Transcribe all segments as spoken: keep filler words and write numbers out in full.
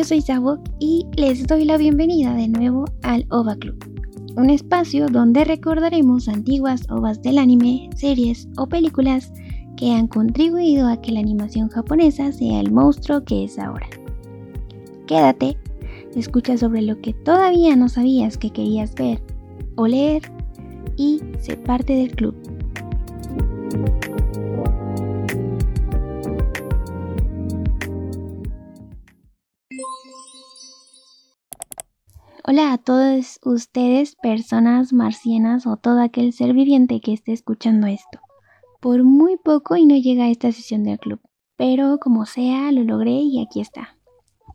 yo soy Zabok y les doy la bienvenida de nuevo al Ova Club, un espacio donde recordaremos antiguas ovas del anime, series o películas que han contribuido a que la animación japonesa sea el monstruo que es ahora. Quédate, escucha sobre lo que todavía no sabías que querías ver o leer y sé parte del club. Hola a todos ustedes, personas marcianas o todo aquel ser viviente que esté escuchando esto. Por muy poco y no llega a esta sesión del club, pero como sea lo logré y aquí está.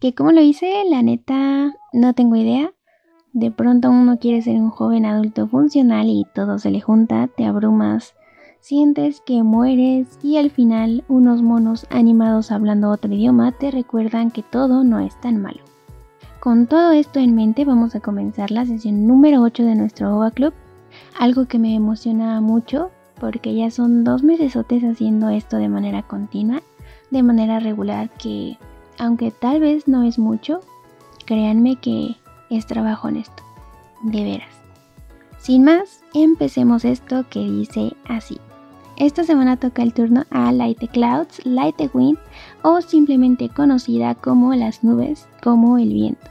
Que como lo hice, la neta no tengo idea. De pronto uno quiere ser un joven adulto funcional y todo se le junta, te abrumas, sientes que mueres y al final unos monos animados hablando otro idioma te recuerdan que todo no es tan malo. Con todo esto en mente vamos a comenzar la sesión número ocho de nuestro Ova Club, algo que me emociona mucho porque ya son dos mesesotes haciendo esto de manera continua, de manera regular que, aunque tal vez no es mucho, créanme que es trabajo honesto, de veras. Sin más, empecemos esto que dice así. Esta semana toca el turno a Light the Clouds, Light the Wind o simplemente conocida como Las Nubes, como el viento.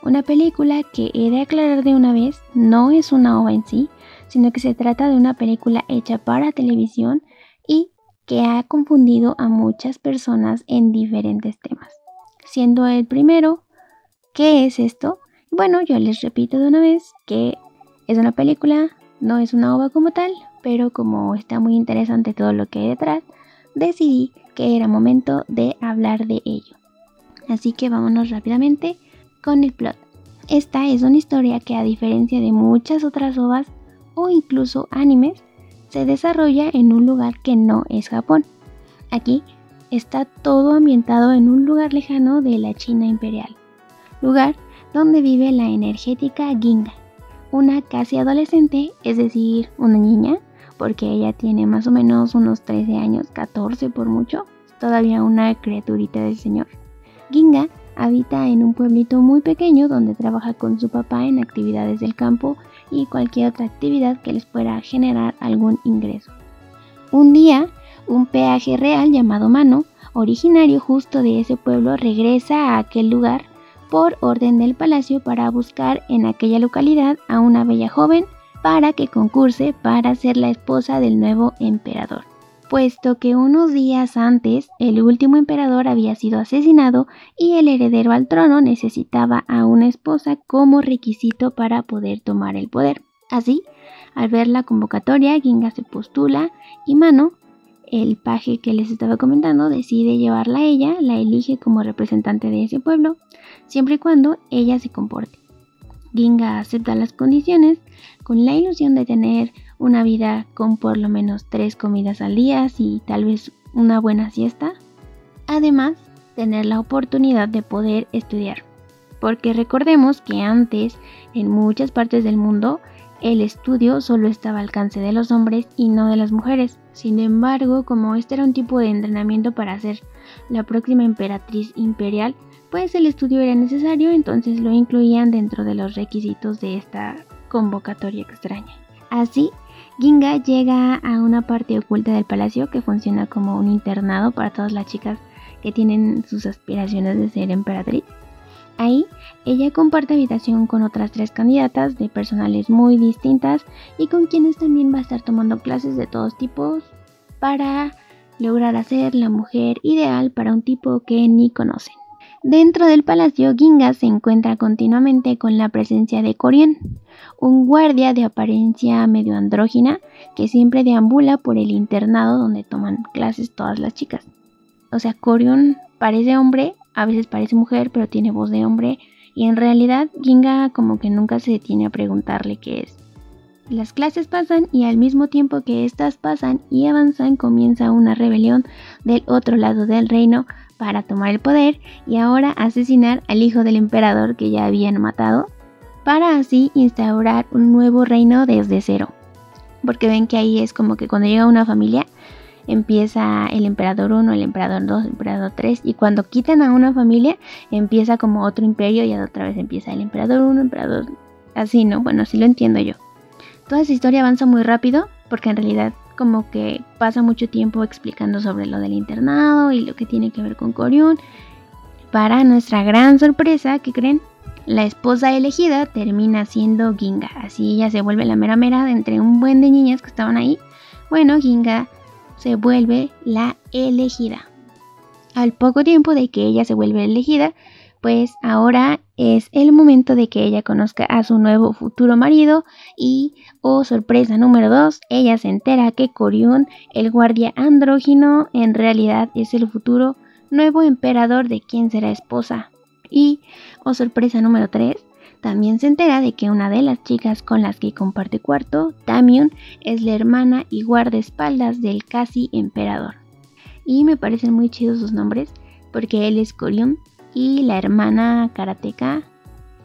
Una película que he de aclarar de una vez, no es una ova en sí, sino que se trata de una película hecha para televisión y que ha confundido a muchas personas en diferentes temas. Siendo el primero, ¿qué es esto? Bueno, yo les repito de una vez que es una película, no es una ova como tal, pero como está muy interesante todo lo que hay detrás, decidí que era momento de hablar de ello. Así que vámonos rápidamente con el plot. Esta es una historia que, a diferencia de muchas otras ovas o incluso animes, se desarrolla en un lugar que no es Japón. Aquí está todo ambientado en un lugar lejano de la China imperial, lugar donde vive la energética Ginga, una casi adolescente, es decir, una niña, porque ella tiene más o menos unos trece años, catorce por mucho, todavía una criaturita del señor. Ginga habita en un pueblito muy pequeño donde trabaja con su papá en actividades del campo y cualquier otra actividad que les pueda generar algún ingreso. Un día, un peaje real llamado Mano, originario justo de ese pueblo, regresa a aquel lugar por orden del palacio para buscar en aquella localidad a una bella joven para que concurse para ser la esposa del nuevo emperador, puesto que unos días antes el último emperador había sido asesinado y el heredero al trono necesitaba a una esposa como requisito para poder tomar el poder. Así, al ver la convocatoria, Ginga se postula y Mano, el paje que les estaba comentando, decide llevarla a ella, la elige como representante de ese pueblo, siempre y cuando ella se comporte. Ginga acepta las condiciones con la ilusión de tener una vida con por lo menos tres comidas al día y tal vez una buena siesta. Además, tener la oportunidad de poder estudiar, porque recordemos que antes, en muchas partes del mundo, el estudio solo estaba al alcance de los hombres y no de las mujeres. Sin embargo, como este era un tipo de entrenamiento para ser la próxima emperatriz imperial, pues el estudio era necesario, entonces lo incluían dentro de los requisitos de esta convocatoria extraña. Así, Ginga llega a una parte oculta del palacio que funciona como un internado para todas las chicas que tienen sus aspiraciones de ser emperatriz. Ahí, ella comparte habitación con otras tres candidatas de personales muy distintas y con quienes también va a estar tomando clases de todos tipos para lograr hacer la mujer ideal para un tipo que ni conocen. Dentro del palacio, Ginga se encuentra continuamente con la presencia de Kōryuun, un guardia de apariencia medio andrógina que siempre deambula por el internado donde toman clases todas las chicas. O sea, Kōryuun parece hombre, a veces parece mujer, pero tiene voz de hombre. Y en realidad, Ginga como que nunca se detiene a preguntarle qué es. Las clases pasan y al mismo tiempo que estas pasan y avanzan, comienza una rebelión del otro lado del reino para tomar el poder y ahora asesinar al hijo del emperador que ya habían matado, para así instaurar un nuevo reino desde cero. Porque ven que ahí es como que cuando llega una familia, empieza el emperador uno, el emperador dos, el emperador tres, y cuando quitan a una familia empieza como otro imperio y otra vez empieza el emperador uno, emperador, así, ¿no? Bueno, así lo entiendo yo. Toda esa historia avanza muy rápido porque en realidad como que pasa mucho tiempo explicando sobre lo del internado y lo que tiene que ver con Koryuun. Para nuestra gran sorpresa, ¿qué creen? La esposa elegida termina siendo Ginga, así ella se vuelve la mera mera de entre un buen de niñas que estaban ahí. Bueno, Ginga se vuelve la elegida. Al poco tiempo de que ella se vuelve elegida, pues ahora es el momento de que ella conozca a su nuevo futuro marido y, oh sorpresa número dos, ella se entera que Koryuun, el guardia andrógino, en realidad es el futuro nuevo emperador de quien será esposa. Y, oh sorpresa número tres, también se entera de que una de las chicas con las que comparte cuarto, Tamyun, es la hermana y guardaespaldas del casi emperador. Y me parecen muy chidos sus nombres, porque él es Koryuun y la hermana karateka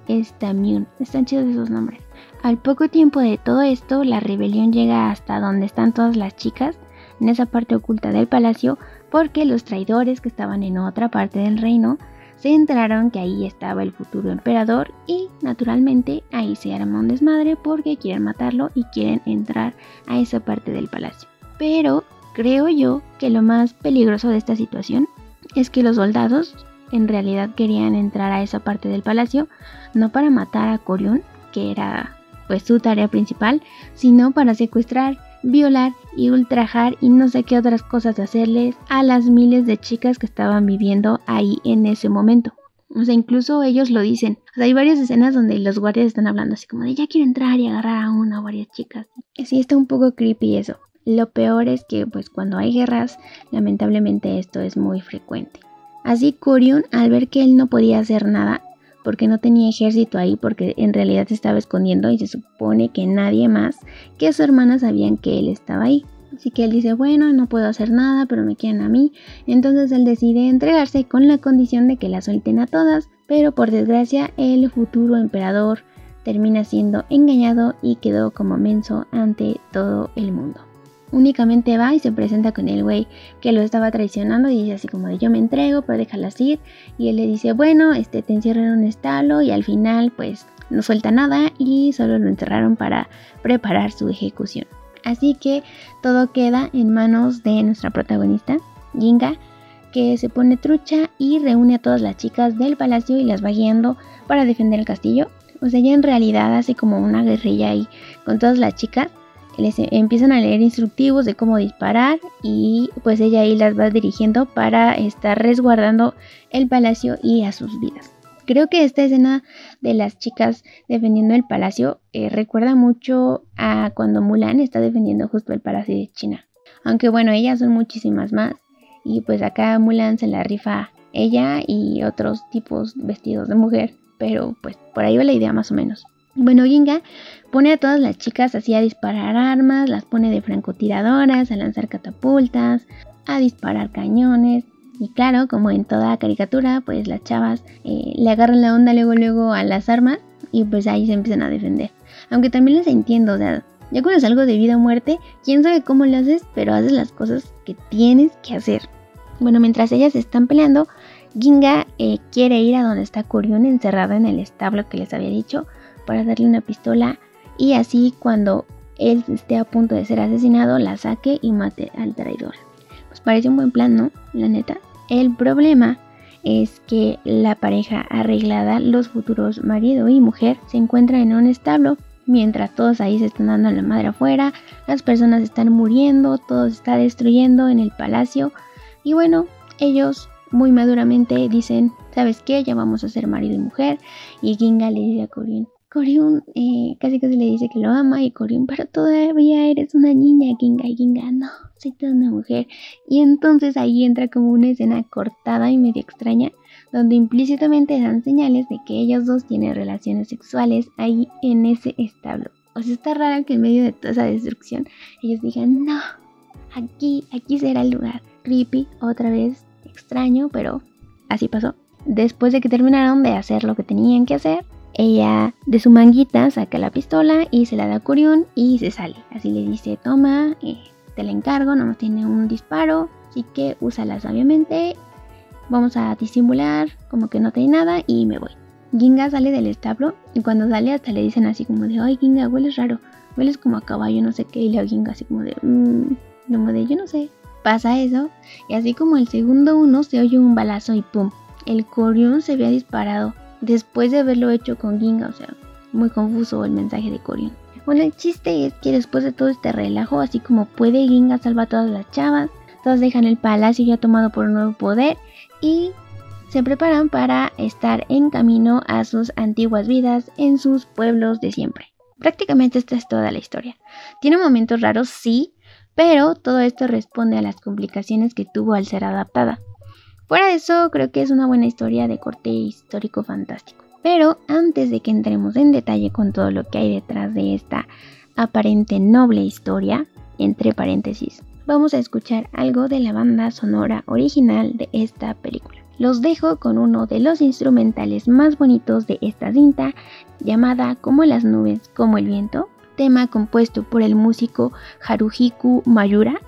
es Tamyun. Están chidos esos nombres. Al poco tiempo de todo esto, la rebelión llega hasta donde están todas las chicas, en esa parte oculta del palacio, porque los traidores que estaban en otra parte del reino se enteraron que ahí estaba el futuro emperador y naturalmente ahí se arma un desmadre porque quieren matarlo y quieren entrar a esa parte del palacio. Pero creo yo que lo más peligroso de esta situación es que los soldados en realidad querían entrar a esa parte del palacio no para matar a Koryuun, que era pues su tarea principal, sino para secuestrar, violar y ultrajar y no sé qué otras cosas hacerles a las miles de chicas que estaban viviendo ahí en ese momento. O sea, incluso ellos lo dicen. O sea, hay varias escenas donde los guardias están hablando así como de ya quiero entrar y agarrar a una o varias chicas. Sí, está un poco creepy eso. Lo peor es que pues cuando hay guerras, lamentablemente esto es muy frecuente. Así Koryuun, al ver que él no podía hacer nada porque no tenía ejército ahí, porque en realidad se estaba escondiendo y se supone que nadie más que su hermana sabían que él estaba ahí. Así que él dice, bueno, no puedo hacer nada, pero me quieren a mí. Entonces él decide entregarse con la condición de que la suelten a todas, pero por desgracia el futuro emperador termina siendo engañado y quedó como menso ante todo el mundo. Únicamente va y se presenta con el güey que lo estaba traicionando y dice así como de yo me entrego, pero déjalas ir. Y él le dice, bueno, este te encierro en un establo y al final pues no suelta nada y solo lo encerraron para preparar su ejecución. Así que todo queda en manos de nuestra protagonista, Ginga, que se pone trucha y reúne a todas las chicas del palacio y las va guiando para defender el castillo. O sea, ella en realidad hace como una guerrilla ahí con todas las chicas. Les empiezan a leer instructivos de cómo disparar y pues ella ahí las va dirigiendo para estar resguardando el palacio y a sus vidas. Creo que esta escena de las chicas defendiendo el palacio eh, recuerda mucho a cuando Mulan está defendiendo justo el palacio de China. Aunque bueno, ellas son muchísimas más y pues acá Mulan se la rifa ella y otros tipos vestidos de mujer, pero pues por ahí va la idea más o menos. Bueno, Ginga pone a todas las chicas así a disparar armas, las pone de francotiradoras, a lanzar catapultas, a disparar cañones. Y claro, como en toda caricatura, pues las chavas eh, le agarran la onda luego luego a las armas y pues ahí se empiezan a defender. Aunque también las entiendo, o sea, ya cuando es algo de vida o muerte, quién sabe cómo lo haces, pero haces las cosas que tienes que hacer. Bueno, mientras ellas están peleando, Ginga eh, quiere ir a donde está Koryuun encerrada en el establo que les había dicho, para darle una pistola y así cuando él esté a punto de ser asesinado la saque y mate al traidor. Pues parece un buen plan, ¿no? La neta. El problema es que la pareja arreglada, los futuros marido y mujer, se encuentran en un establo mientras todos ahí se están dando la madre afuera, las personas están muriendo, todo se está destruyendo en el palacio y bueno, ellos muy maduramente dicen, ¿sabes qué? Ya vamos a ser marido y mujer. Y Ginga le dice a Koryuun, Koryuun eh, casi casi le dice que lo ama y Koryuun, pero todavía eres una niña, Ginga, Ginga, no, soy toda una mujer. Y entonces ahí entra como una escena cortada y medio extraña, donde implícitamente dan señales de que ellos dos tienen relaciones sexuales ahí en ese establo. O sea, está raro que en medio de toda esa destrucción ellos digan, no, aquí, aquí será el lugar. Creepy, otra vez extraño, pero así pasó. Después de que terminaron de hacer lo que tenían que hacer, ella de su manguita saca la pistola y se la da a Koryuun y se sale. Así le dice, toma, eh, te la encargo, nomás tiene un disparo, así que úsala sabiamente. Vamos a disimular como que no tiene nada y me voy. Ginga sale del establo y cuando sale hasta le dicen así como de, ay Ginga, hueles raro, hueles como a caballo, no sé qué, y le Ginga así como de, mmm, como de, yo no sé. Pasa eso y así como el segundo uno se oye un balazo y pum, el Koryuun se había disparado después de haberlo hecho con Ginga, o sea, muy confuso el mensaje de Koryuun. Bueno, el chiste es que después de todo este relajo, así como puede, Ginga salva a todas las chavas, todas dejan el palacio ya tomado por un nuevo poder y se preparan para estar en camino a sus antiguas vidas en sus pueblos de siempre. Prácticamente esta es toda la historia. Tiene momentos raros, sí, pero todo esto responde a las complicaciones que tuvo al ser adaptada. Fuera de eso, creo que es una buena historia de corte histórico fantástico. Pero antes de que entremos en detalle con todo lo que hay detrás de esta aparente noble historia, entre paréntesis, vamos a escuchar algo de la banda sonora original de esta película. Los dejo con uno de los instrumentales más bonitos de esta cinta, llamada Como las nubes, como el viento, tema compuesto por el músico Haruhiko Mayura,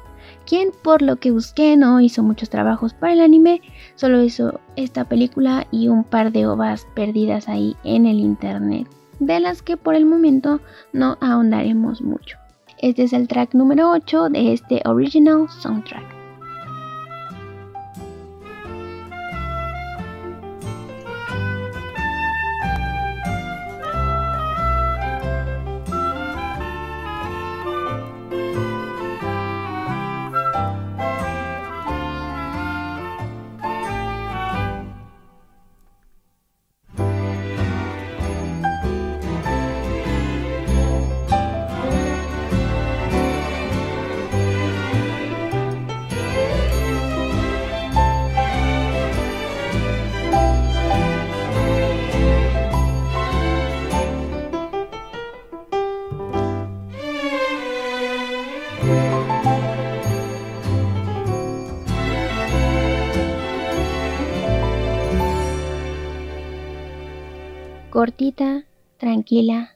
quien por lo que busqué no hizo muchos trabajos para el anime, solo hizo esta película y un par de ovas perdidas ahí en el internet, de las que por el momento no ahondaremos mucho. Este es el track número ocho de este original soundtrack. Cortita, tranquila,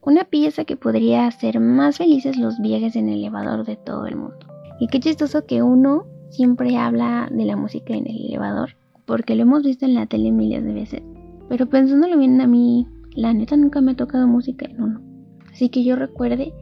una pieza que podría hacer más felices los viajes en el elevador de todo el mundo. Y qué chistoso que uno siempre habla de la música en el elevador, porque lo hemos visto en la tele miles de veces. Pero pensándolo bien, a mí, la neta nunca me ha tocado música en uno. Así que yo recuerde,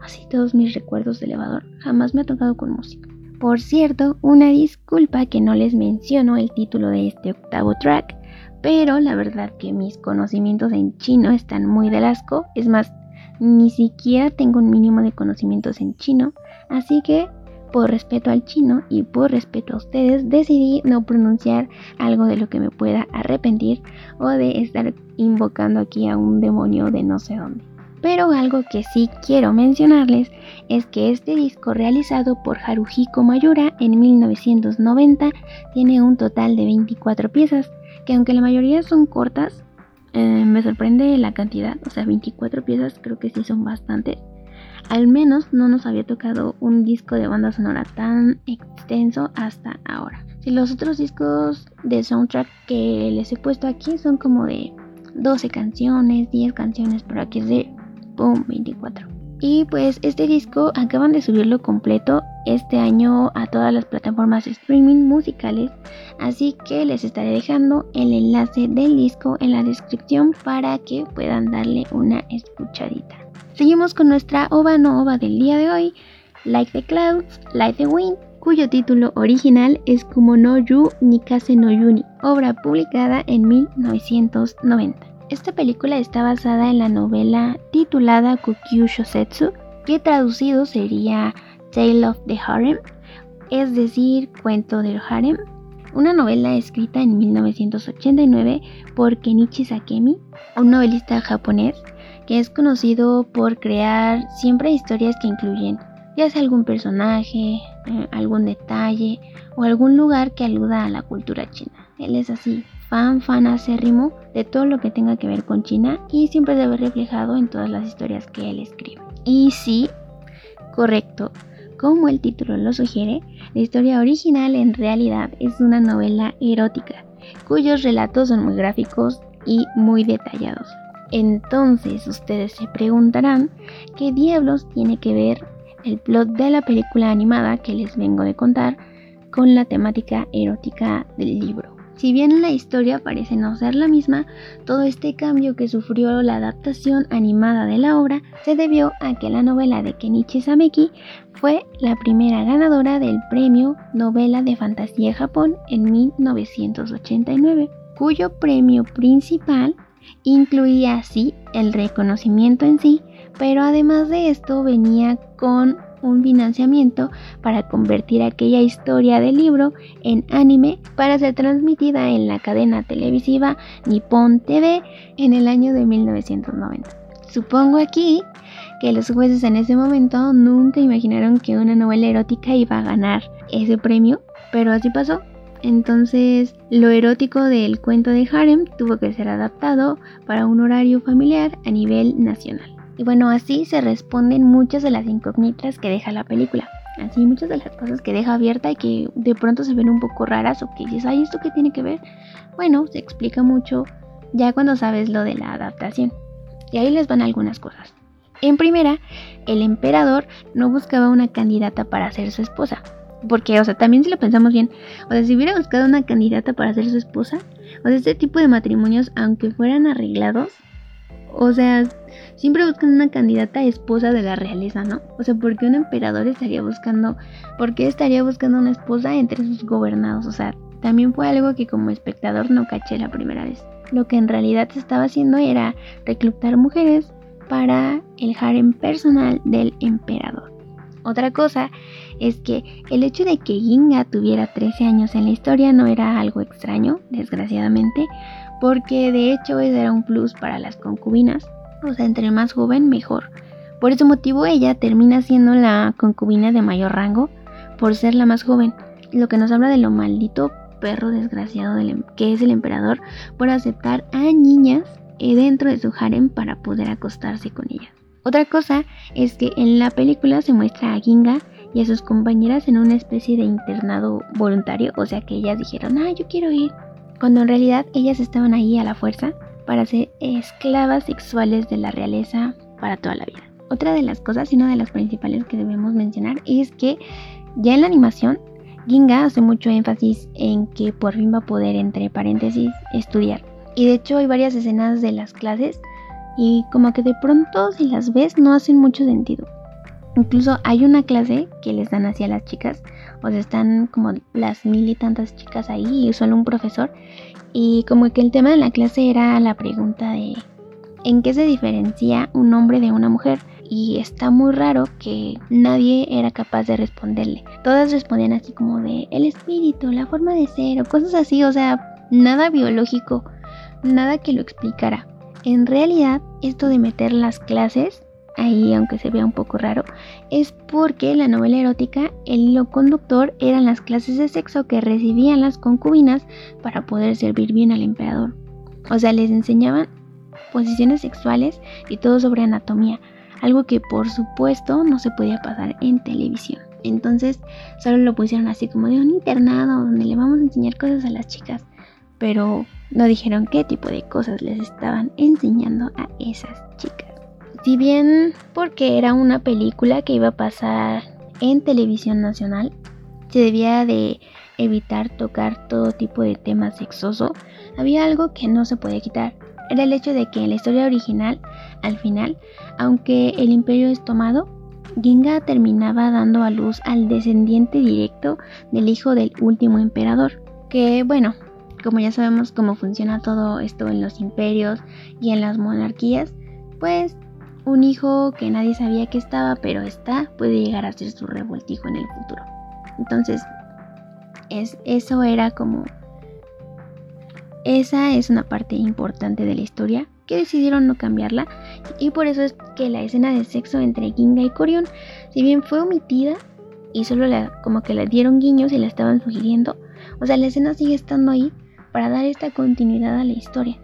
así todos mis recuerdos de elevador, jamás me ha tocado con música. Por cierto, una disculpa que no les menciono el título de este octavo track, pero la verdad que mis conocimientos en chino están muy del asco. Es más, ni siquiera tengo un mínimo de conocimientos en chino. Así que, por respeto al chino y por respeto a ustedes, decidí no pronunciar algo de lo que me pueda arrepentir o de estar invocando aquí a un demonio de no sé dónde. Pero algo que sí quiero mencionarles es que este disco, realizado por Haruhiko Mayura en mil novecientos noventa, tiene un total de veinticuatro piezas, que aunque la mayoría son cortas, eh, me sorprende la cantidad, o sea, veinticuatro piezas creo que sí son bastantes. Al menos no nos había tocado un disco de banda sonora tan extenso hasta ahora. Si los otros discos de soundtrack que les he puesto aquí son como de doce canciones, diez canciones, pero aquí es de ¡pum! veinticuatro. Y pues este disco acaban de subirlo completo este año a todas las plataformas de streaming musicales, así que les estaré dejando el enlace del disco en la descripción para que puedan darle una escuchadita. Seguimos con nuestra ova no ova del día de hoy, Light the Clouds, Light the Wind, cuyo título original es Kumono Yu Nikase no Yuni, obra publicada en mil novecientos noventa. Esta película está basada en la novela titulada Kōkyū Shōsetsu, que traducido sería Tale of the Harem, es decir, Cuento del Harem, una novela escrita en mil novecientos ochenta y nueve por Kenichi Sakemi, un novelista japonés que es conocido por crear siempre historias que incluyen ya sea algún personaje, eh, algún detalle o algún lugar que aluda a la cultura china. Él es así, fan fan acérrimo de todo lo que tenga que ver con China y siempre debe ser reflejado en todas las historias que él escribe. Y sí, correcto. Como el título lo sugiere, la historia original en realidad es una novela erótica, cuyos relatos son muy gráficos y muy detallados. Entonces ustedes se preguntarán, ¿qué diablos tiene que ver el plot de la película animada que les vengo de contar con la temática erótica del libro. Si bien la historia parece no ser la misma, todo este cambio que sufrió la adaptación animada de la obra se debió a que la novela de Kenichi Sakemi fue la primera ganadora del premio Novela de Fantasía Japón en mil novecientos ochenta y nueve, cuyo premio principal incluía así el reconocimiento en sí, pero además de esto venía con un financiamiento para convertir aquella historia del libro en anime para ser transmitida en la cadena televisiva Nippon T V en el año de mil novecientos noventa. Supongo aquí que los jueces en ese momento nunca imaginaron que una novela erótica iba a ganar ese premio, pero así pasó. Entonces, lo erótico del cuento de Harem tuvo que ser adaptado para un horario familiar a nivel nacional. Y bueno, así se responden muchas de las incógnitas que deja la película. Así muchas de las cosas que deja abierta y que de pronto se ven un poco raras o que dices, ay, ¿esto qué tiene que ver? Bueno, se explica mucho ya cuando sabes lo de la adaptación. Y ahí les van algunas cosas. En primera, el emperador no buscaba una candidata para ser su esposa. Porque, o sea, también si lo pensamos bien, o sea, si hubiera buscado una candidata para ser su esposa, o sea, este tipo de matrimonios, aunque fueran arreglados, o sea, siempre buscan una candidata esposa de la realeza, ¿no? O sea, ¿por qué un emperador estaría buscando, por qué estaría buscando una esposa entre sus gobernados? O sea, también fue algo que como espectador no caché la primera vez. Lo que en realidad se estaba haciendo era reclutar mujeres para el harem personal del emperador. Otra cosa es que el hecho de que Ginga tuviera trece años en la historia no era algo extraño, desgraciadamente, porque de hecho ese era un plus para las concubinas, o sea, entre más joven mejor. Por ese motivo ella termina siendo la concubina de mayor rango por ser la más joven, lo que nos habla de lo maldito perro desgraciado del, que es el emperador por aceptar a niñas dentro de su harem para poder acostarse con ellas. Otra cosa es que en la película se muestra a Ginga y a sus compañeras en una especie de internado voluntario, o sea que ellas dijeron, ah, yo quiero ir, cuando en realidad ellas estaban ahí a la fuerza para ser esclavas sexuales de la realeza para toda la vida. Otra de las cosas y una de las principales que debemos mencionar es que ya en la animación Ginga hace mucho énfasis en que por fin va a poder, entre paréntesis, estudiar. Y de hecho hay varias escenas de las clases y como que de pronto si las ves no hacen mucho sentido. Incluso hay una clase que les dan hacia las chicas, o sea están como las mil y tantas chicas ahí y solo un profesor, y como que el tema de la clase era la pregunta de ¿en qué se diferencia un hombre de una mujer? Y está muy raro que nadie era capaz de responderle. Todas respondían así como de el espíritu, la forma de ser o cosas así, o sea, nada biológico, nada que lo explicara. En realidad, esto de meter las clases ahí, aunque se vea un poco raro, es porque la novela erótica, el hilo conductor eran las clases de sexo que recibían las concubinas para poder servir bien al emperador. O sea, les enseñaban posiciones sexuales y todo sobre anatomía, algo que por supuesto no se podía pasar en televisión. Entonces, solo lo pusieron así como de un internado donde le vamos a enseñar cosas a las chicas, pero no dijeron qué tipo de cosas les estaban enseñando a esas chicas. Si bien porque era una película que iba a pasar en televisión nacional, se debía de evitar tocar todo tipo de tema sexoso, había algo que no se podía quitar. Era el hecho de que en la historia original, al final, aunque el imperio es tomado, Ginga terminaba dando a luz al descendiente directo del hijo del último emperador, que bueno... como ya sabemos cómo funciona todo esto en los imperios y en las monarquías, pues un hijo que nadie sabía que estaba, pero está, puede llegar a ser su revoltijo en el futuro. Entonces, es, eso era como... esa es una parte importante de la historia, que decidieron no cambiarla, y por eso es que la escena de sexo entre Ginga y Koryuun, si bien fue omitida, y solo la, como que la dieron guiños y la estaban sugiriendo, o sea, la escena sigue estando ahí, para dar esta continuidad a la historia.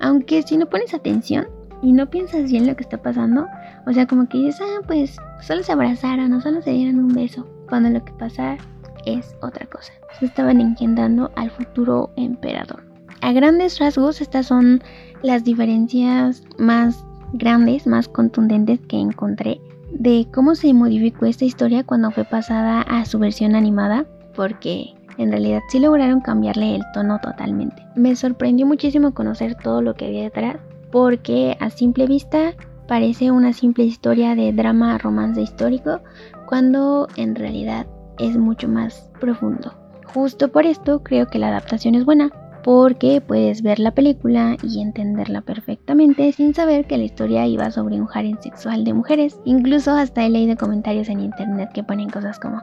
Aunque si no pones atención y no piensas bien lo que está pasando, o sea, como que dices, ah, pues solo se abrazaron o solo se dieron un beso, cuando lo que pasa es otra cosa. Se estaban engendrando al futuro emperador. A grandes rasgos, estas son las diferencias más grandes, más contundentes que encontré de cómo se modificó esta historia cuando fue pasada a su versión animada, porque en realidad sí lograron cambiarle el tono totalmente. Me sorprendió muchísimo conocer todo lo que había detrás, porque a simple vista parece una simple historia de drama romance histórico, cuando en realidad es mucho más profundo. Justo por esto creo que la adaptación es buena, porque puedes ver la película y entenderla perfectamente sin saber que la historia iba sobre un harem sexual de mujeres. Incluso hasta he leído comentarios en internet que ponen cosas como: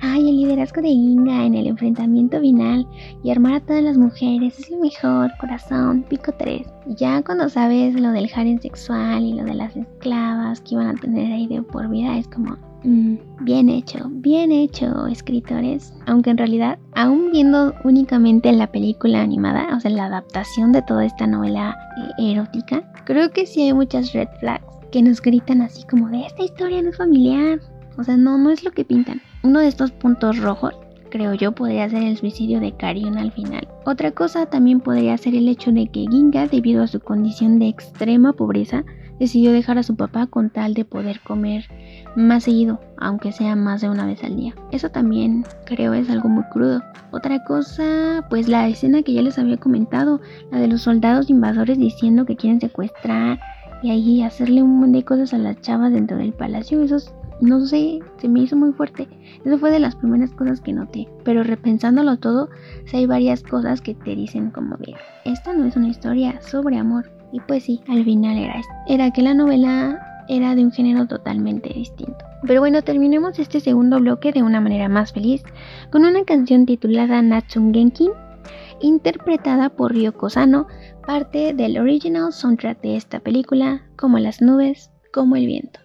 ay, el liderazgo de Ginga en el enfrentamiento final y armar a todas las mujeres es lo mejor, corazón, pico tres. Ya cuando sabes lo del harem sexual y lo de las esclavas que iban a tener ahí de por vida, es como... Mm, bien hecho, bien hecho, escritores. Aunque en realidad, aún viendo únicamente la película animada, o sea, la adaptación de toda esta novela eh, erótica, creo que sí hay muchas red flags que nos gritan así como de: esta historia no es familiar, o sea, no, no es lo que pintan. Uno de estos puntos rojos, creo yo, podría ser el suicidio de Koryuun al final. Otra cosa también podría ser el hecho de que Ginga, debido a su condición de extrema pobreza, decidió dejar a su papá con tal de poder comer más seguido, aunque sea más de una vez al día. Eso también creo es algo muy crudo. Otra cosa, pues la escena que ya les había comentado, la de los soldados invasores diciendo que quieren secuestrar y ahí hacerle un montón de cosas a las chavas dentro del palacio. Eso, no sé, se me hizo muy fuerte. Eso fue de las primeras cosas que noté. Pero repensándolo todo, sí hay varias cosas que te dicen como de: esta no es una historia sobre amor. Y pues sí, al final era esto. Era que la novela era de un género totalmente distinto. Pero bueno, terminemos este segundo bloque de una manera más feliz, con una canción titulada Natsungenkin, interpretada por Ryoko Sano, parte del original soundtrack de esta película, como las nubes, como el viento.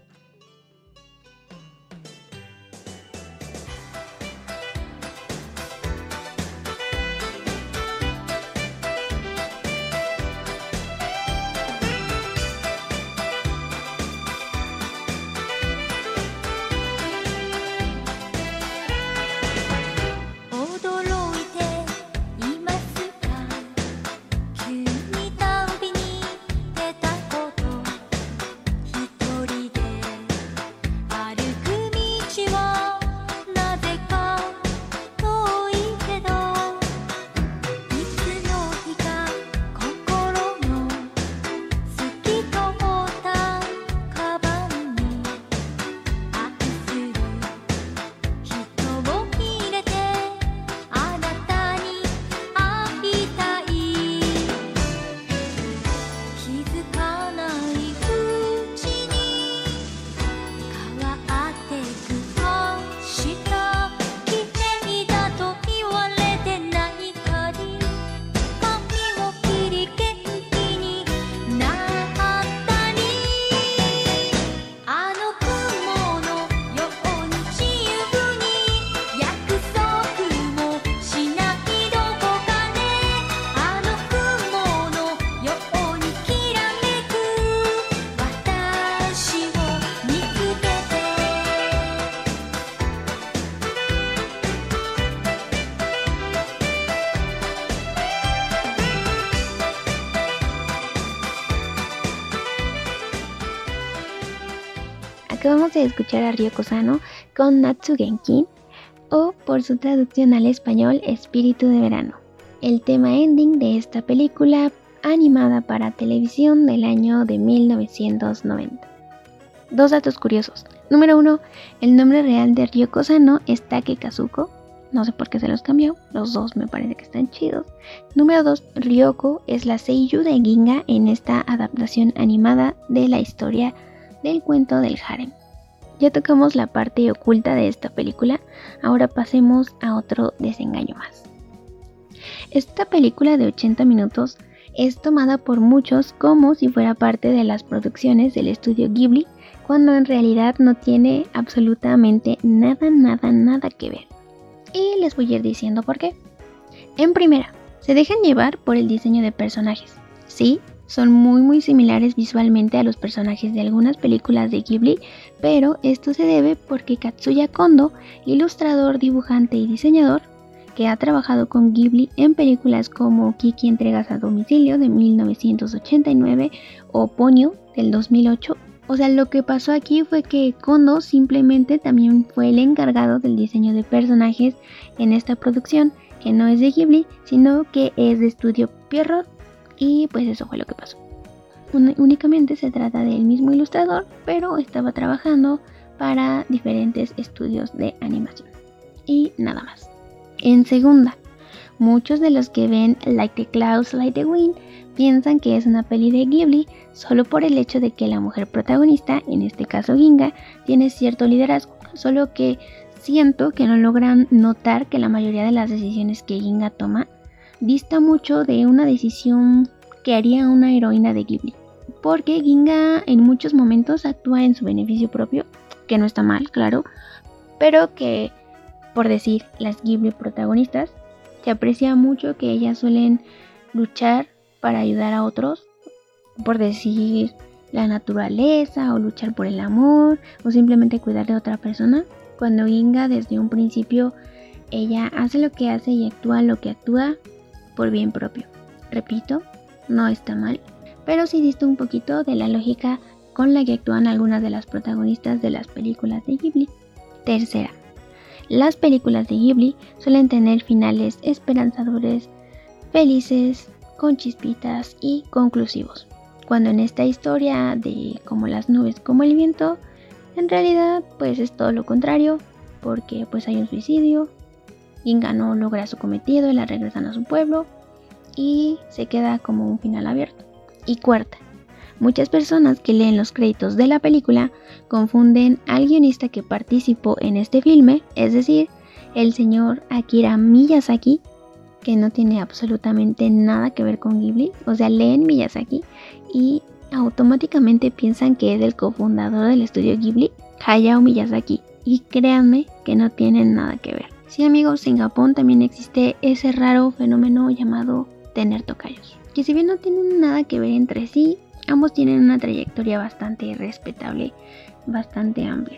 Acabamos de escuchar a Ryoko Sano con Natsugenkin, o por su traducción al español, Espíritu de Verano, el tema ending de esta película animada para televisión del año de mil novecientos noventa. Dos datos curiosos. Número uno, el nombre real de Ryoko Sano es Takekazuko. No sé por qué se los cambió, los dos me parece que están chidos. Número dos, Ryoko es la seiyū de Ginga en esta adaptación animada de la historia del cuento del harem. Ya tocamos la parte oculta de esta película, ahora pasemos a otro desengaño más. Esta película de ochenta minutos es tomada por muchos como si fuera parte de las producciones del estudio Ghibli, cuando en realidad no tiene absolutamente nada, nada, nada que ver. Y les voy a ir diciendo por qué. En primera, se dejan llevar por el diseño de personajes. Sí, son muy muy similares visualmente a los personajes de algunas películas de Ghibli, pero esto se debe porque Katsuya Kondo, ilustrador, dibujante y diseñador, que ha trabajado con Ghibli en películas como Kiki entregas a domicilio de mil novecientos ochenta y nueve o Ponyo del dos mil ocho, O sea, lo que pasó aquí fue que Kondo simplemente también fue el encargado del diseño de personajes en esta producción, que no es de Ghibli, sino que es de Studio Pierrot, y pues eso fue lo que pasó. Únicamente se trata del mismo ilustrador, pero estaba trabajando para diferentes estudios de animación. Y nada más. En segunda, muchos de los que ven Light the Clouds, Light the Wind piensan que es una peli de Ghibli solo por el hecho de que la mujer protagonista, en este caso Ginga, tiene cierto liderazgo, solo que siento que no logran notar que la mayoría de las decisiones que Ginga toma dista mucho de una decisión que haría una heroína de Ghibli, porque Ginga en muchos momentos actúa en su beneficio propio, que no está mal, claro, pero que, por decir, las Ghibli protagonistas, se aprecia mucho que ellas suelen luchar para ayudar a otros, por decir, la naturaleza, o luchar por el amor, o simplemente cuidar de otra persona. Cuando Ginga, desde un principio, ella hace lo que hace y actúa lo que actúa por bien propio. Repito, no está mal, pero sí dista un poquito de la lógica con la que actúan algunas de las protagonistas de las películas de Ghibli. Tercera, las películas de Ghibli suelen tener finales esperanzadores, felices, con chispitas y conclusivos, cuando en esta historia de Como las nubes, como el viento, en realidad pues es todo lo contrario, porque pues hay un suicidio, Ginga no logra su cometido y la regresan a su pueblo, y se queda como un final abierto. Y cuarta, muchas personas que leen los créditos de la película confunden al guionista que participó en este filme, es decir, el señor Akira Miyazaki, que no tiene absolutamente nada que ver con Ghibli. O sea, leen Miyazaki y automáticamente piensan que es el cofundador del estudio Ghibli, Hayao Miyazaki, y créanme que no tienen nada que ver. Sí, amigos, en Japón también existe ese raro fenómeno llamado tener tocayos, que si bien no tienen nada que ver entre sí, ambos tienen una trayectoria bastante respetable, bastante amplia.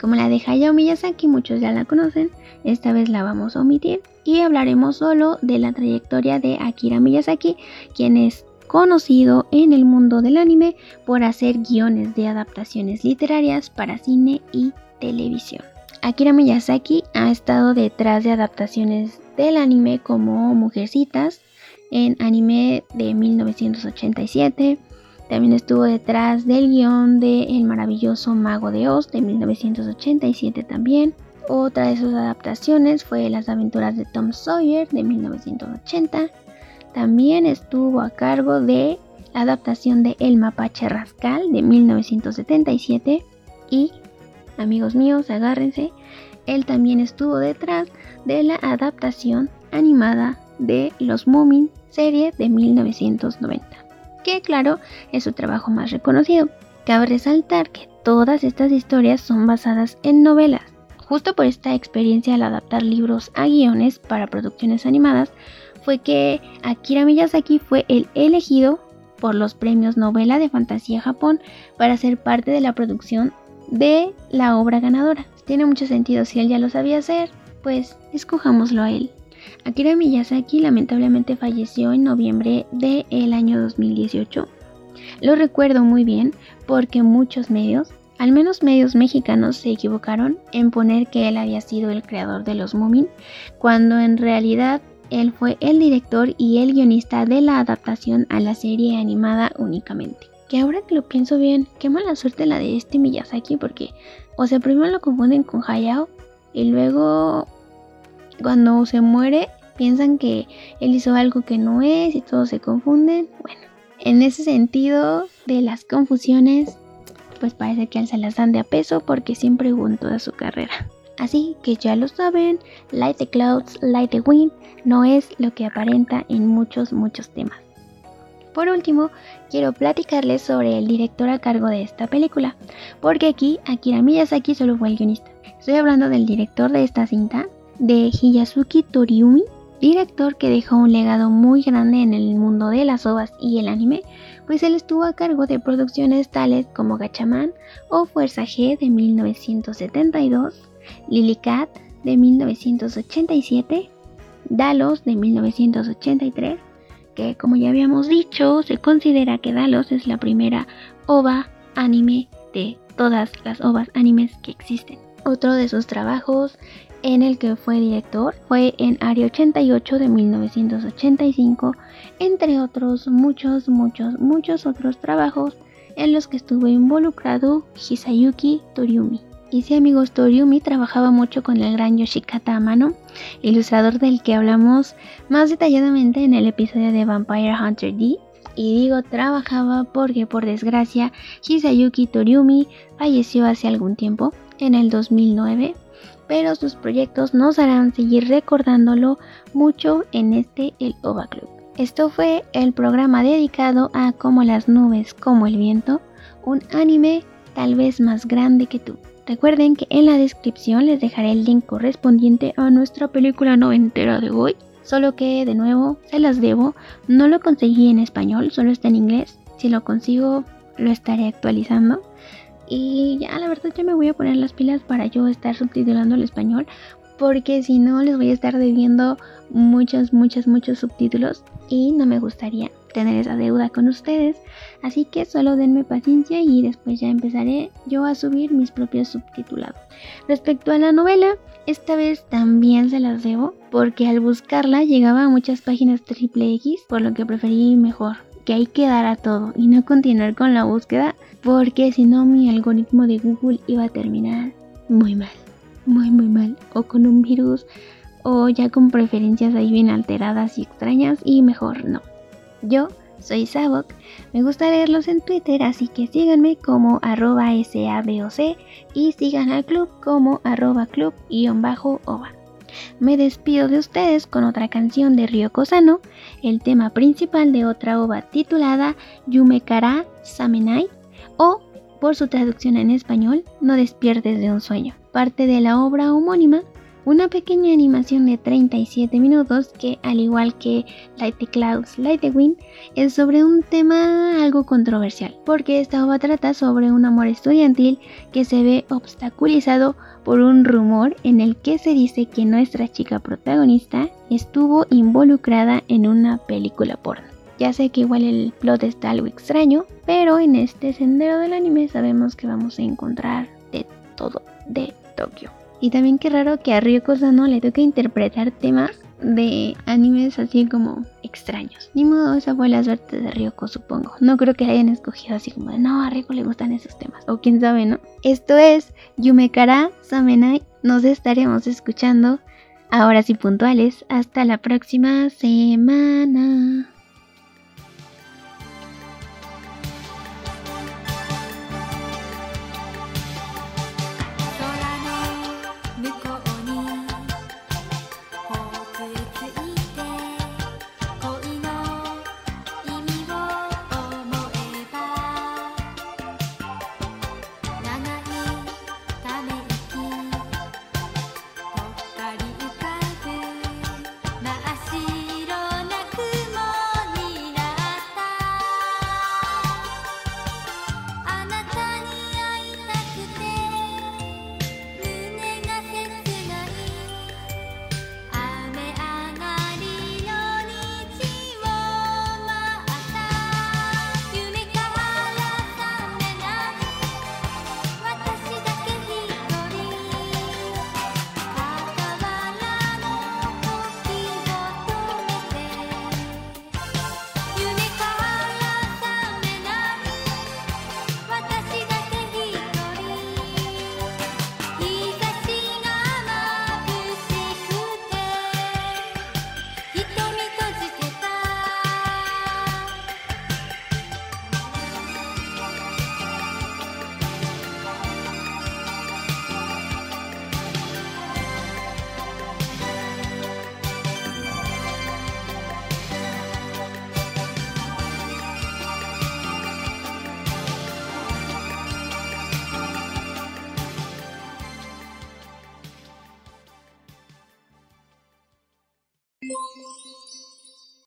Como la de Hayao Miyazaki, muchos ya la conocen, esta vez la vamos a omitir y hablaremos solo de la trayectoria de Akira Miyazaki, quien es conocido en el mundo del anime por hacer guiones de adaptaciones literarias para cine y televisión. Akira Miyazaki ha estado detrás de adaptaciones del anime como Mujercitas, en anime de mil novecientos ochenta y siete, también estuvo detrás del guión de El maravilloso mago de Oz de mil novecientos ochenta y siete también. Otra de sus adaptaciones fue Las aventuras de Tom Sawyer de mil novecientos ochenta. También estuvo a cargo de la adaptación de El mapache Rascal de mil novecientos setenta y siete. Y, amigos míos, agárrense, él también estuvo detrás de la adaptación animada de Los Moomin serie de mil novecientos noventa. Que claro, es su trabajo más reconocido. Cabe resaltar que todas estas historias son basadas en novelas. Justo por esta experiencia al adaptar libros a guiones para producciones animadas, fue que Akira Miyazaki fue el elegido por los premios Novela de Fantasía Japón para ser parte de la producción de la obra ganadora. Tiene mucho sentido, si él ya lo sabía hacer, pues escojámoslo a él. Akira Miyazaki lamentablemente falleció en noviembre del año dos mil dieciocho. Lo recuerdo muy bien porque muchos medios, al menos medios mexicanos, se equivocaron en poner que él había sido el creador de Los Moomin, cuando en realidad él fue el director y el guionista de la adaptación a la serie animada únicamente. Que ahora que lo pienso bien, qué mala suerte la de este Miyazaki, porque o sea, primero lo confunden con Hayao y luego, cuando se muere, piensan que él hizo algo que no es y todos se confunden. Bueno, en ese sentido de las confusiones, pues parece que él se las dan de a peso, porque siempre hubo en toda su carrera. Así que ya lo saben, Light the Clouds, Light the Wind no es lo que aparenta en muchos, muchos temas. Por último, quiero platicarles sobre el director a cargo de esta película, porque aquí Akira Miyazaki solo fue el guionista. Estoy hablando del director de esta cinta, de Hiroyuki Toriumi, director que dejó un legado muy grande en el mundo de las ovas y el anime, pues él estuvo a cargo de producciones tales como Gachaman o Fuerza G de mil novecientos setenta y dos, Lily Cat de mil novecientos ochenta y siete, Dallos de mil novecientos ochenta y tres, que como ya habíamos dicho, se considera que Dallos es la primera ova anime de todas las ovas animes que existen. Otro de sus trabajos en el que fue director fue en Área ochenta y ocho de mil novecientos ochenta y cinco, entre otros muchos, muchos, muchos otros trabajos en los que estuvo involucrado Hayao Toriumi. Y sí, amigos, Toriumi trabajaba mucho con el gran Yoshitaka Amano, ilustrador del que hablamos más detalladamente en el episodio de Vampire Hunter D. Y digo trabajaba porque, por desgracia, Hayao Toriumi falleció hace algún tiempo, en el dos mil nueve, pero sus proyectos nos harán seguir recordándolo mucho en este el Ova Club. Esto fue el programa dedicado a Como las nubes, como el viento, un anime tal vez más grande que tú. Recuerden que en la descripción les dejaré el link correspondiente a nuestra película noventera de hoy, solo que de nuevo se las debo, no lo conseguí en español, solo está en inglés. Si lo consigo lo estaré actualizando. Y ya la verdad yo me voy a poner las pilas para yo estar subtitulando el español, porque si no les voy a estar debiendo muchos, muchos, muchos subtítulos y no me gustaría tener esa deuda con ustedes. Así que solo denme paciencia y después ya empezaré yo a subir mis propios subtitulados. Respecto a la novela, esta vez también se las debo, porque al buscarla llegaba a muchas páginas triple X, por lo que preferí mejor que ahí quedara todo y no continuar con la búsqueda, porque si no mi algoritmo de Google iba a terminar muy mal, muy muy mal, o con un virus o ya con preferencias ahí bien alteradas y extrañas, y mejor no. Yo soy Zabok, me gusta leerlos en Twitter, así que síganme como arroba SABOC y sigan al club como arroba club-ova. Me despido de ustedes con otra canción de Ryoko Sano, el tema principal de otra ova titulada Yume Kara Samenai, o por su traducción en español, No despiertes de un sueño, parte de la obra homónima, una pequeña animación de treinta y siete minutos que, al igual que Light the Clouds, Light the Wind, es sobre un tema algo controversial, porque esta ova trata sobre un amor estudiantil que se ve obstaculizado por un rumor en el que se dice que nuestra chica protagonista estuvo involucrada en una película porno. Ya sé que igual el plot está algo extraño, pero en este sendero del anime sabemos que vamos a encontrar de todo de Tokio. Y también qué raro que a Ryoko Sano le toque interpretar temas de animes así como extraños. Ni modo, esa fue la suerte de Ryoko, supongo. No creo que la hayan escogido así como de no, a Ryoko le gustan esos temas, o quién sabe, ¿no? Esto es Yume Kara Samenai. Nos estaremos escuchando, ahora sí puntuales, hasta la próxima semana.